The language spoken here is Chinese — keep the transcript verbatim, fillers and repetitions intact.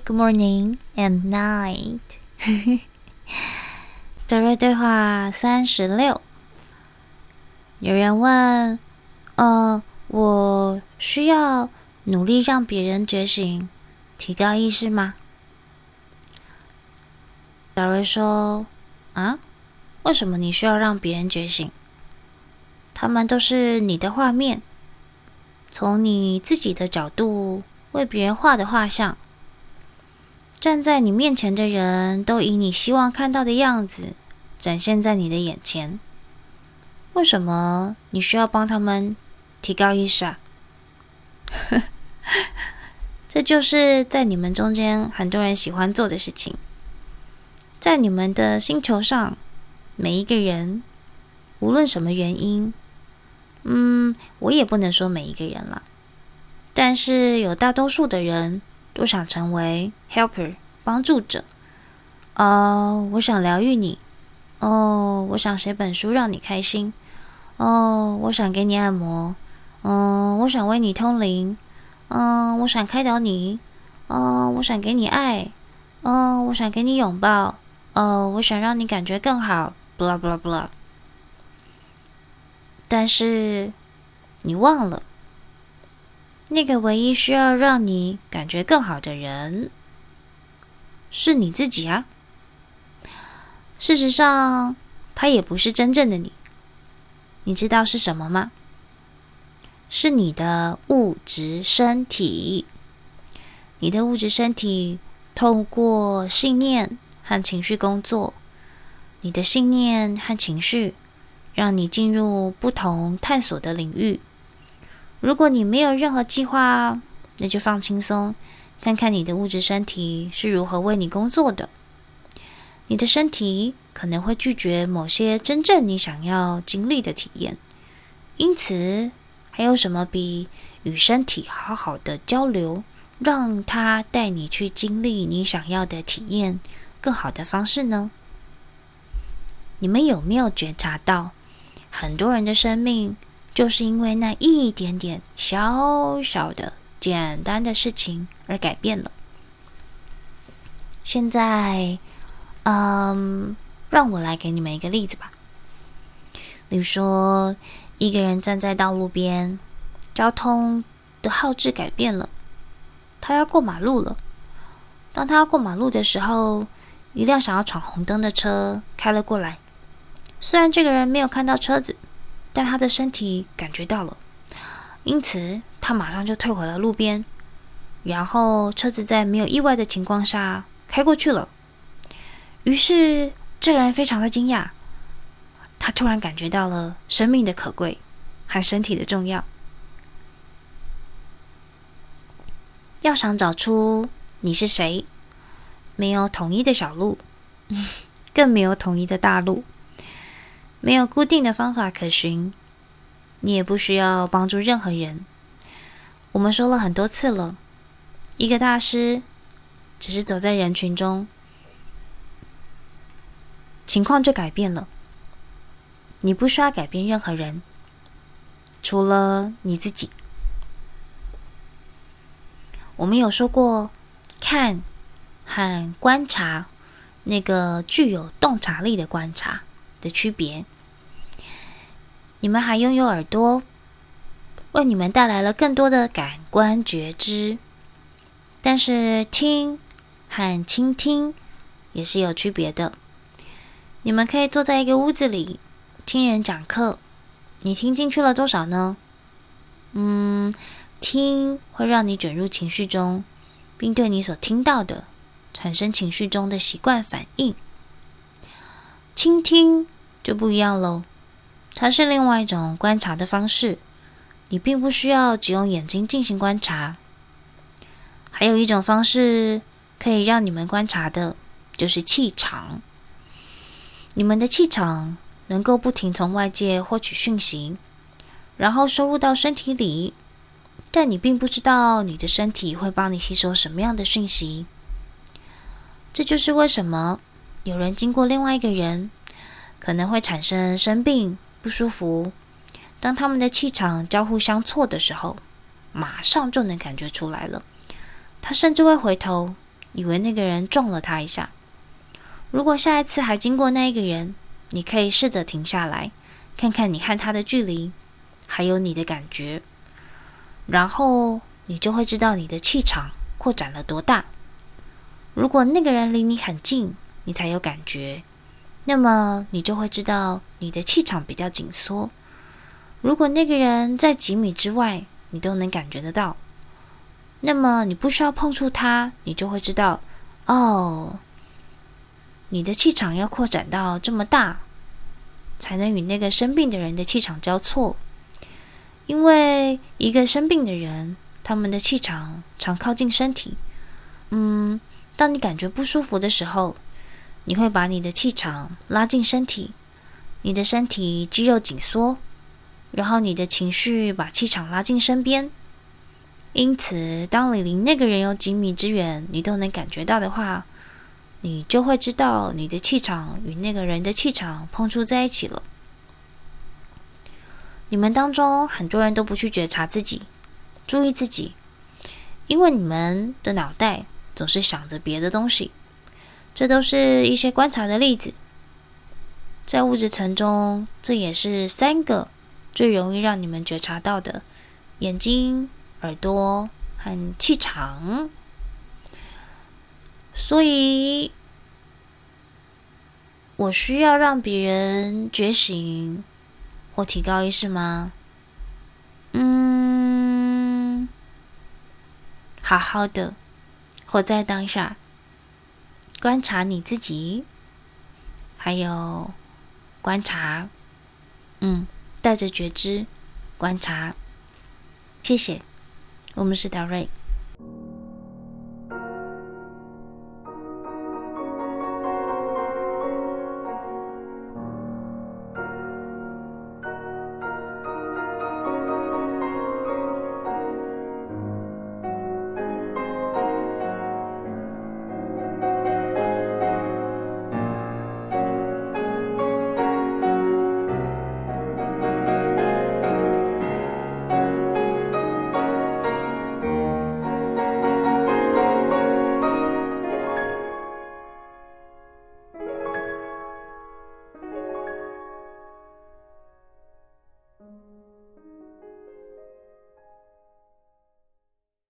good morning and night 德瑞对话三十六，有人问，呃，我需要努力让别人觉醒，提高意识吗？德瑞说，啊，为什么你需要让别人觉醒？他们都是你的画面，从你自己的角度为别人画的画像，站在你面前的人都以你希望看到的样子展现在你的眼前，为什么你需要帮他们提高意识啊？这就是在你们中间很多人喜欢做的事情。在你们的星球上，每一个人无论什么原因，嗯，我也不能说每一个人啦，但是有大多数的人都想成为 helper 帮助者。哦，我想疗愈你。哦，我想写本书让你开心。哦，我想给你按摩。嗯，我想为你通灵。嗯，我想开导你。嗯，我想给你爱。嗯，我想给你拥抱。哦，我想让你感觉更好。blah blah blah。但是你忘了，那个唯一需要让你感觉更好的人是你自己啊。事实上，他也不是真正的你。你知道是什么吗？是你的物质身体。你的物质身体透过信念和情绪工作，你的信念和情绪让你进入不同探索的领域。如果你没有任何计划，那就放轻松，看看你的物质身体是如何为你工作的。你的身体可能会拒绝某些真正你想要经历的体验，因此，还有什么比与身体好好的交流，让它带你去经历你想要的体验更好的方式呢？你们有没有觉察到，很多人的生命就是因为那一点点小小的简单的事情而改变了。现在，嗯，让我来给你们一个例子吧。比如说，一个人站在道路边，交通的号志改变了，他要过马路了。当他要过马路的时候，一辆想要闯红灯的车开了过来。虽然这个人没有看到车子，但他的身体感觉到了，因此他马上就退回了路边，然后车子在没有意外的情况下开过去了。于是这人非常的惊讶，他突然感觉到了生命的可贵和身体的重要。要想找出你是谁，没有统一的小路，更没有统一的大路，没有固定的方法可循，你也不需要帮助任何人。我们说了很多次了，一个大师只是走在人群中，情况就改变了。你不需要改变任何人，除了你自己。我们有说过，看和观察，那个具有洞察力的观察的区别。你们还拥有耳朵，为你们带来了更多的感官觉知，但是听和倾听也是有区别的。你们可以坐在一个屋子里听人讲课，你听进去了多少呢？嗯，听会让你卷入情绪中，并对你所听到的产生情绪中的习惯反应。倾听就不一样喽，它是另外一种观察的方式，你并不需要只用眼睛进行观察。还有一种方式可以让你们观察的，就是气场。你们的气场能够不停从外界获取讯息，然后收入到身体里，但你并不知道你的身体会帮你吸收什么样的讯息。这就是为什么有人经过另外一个人，可能会产生生病、不舒服。当他们的气场交互相错的时候，马上就能感觉出来了。他甚至会回头以为那个人撞了他一下。如果下一次还经过那一个人，你可以试着停下来，看看你和他的距离，还有你的感觉，然后你就会知道你的气场扩展了多大。如果那个人离你很近，你才有感觉，那么你就会知道你的气场比较紧缩。如果那个人在几米之外，你都能感觉得到，那么你不需要碰触他，你就会知道，哦，你的气场要扩展到这么大，才能与那个生病的人的气场交错。因为一个生病的人，他们的气场常靠近身体。嗯，当你感觉不舒服的时候，你会把你的气场拉近身体，你的身体肌肉紧缩，然后你的情绪把气场拉近身边。因此，当你离那个人有几米之远，你都能感觉到的话，你就会知道你的气场与那个人的气场碰触在一起了。你们当中很多人都不去觉察自己，注意自己，因为你们的脑袋总是想着别的东西。这都是一些观察的例子。在物质层中，这也是三个最容易让你们觉察到的：眼睛、耳朵和气场。所以我需要让别人觉醒或提高意识吗？嗯，好好的活在当下，观察你自己，还有观察，嗯，带着觉知观察。谢谢，我们是达瑞。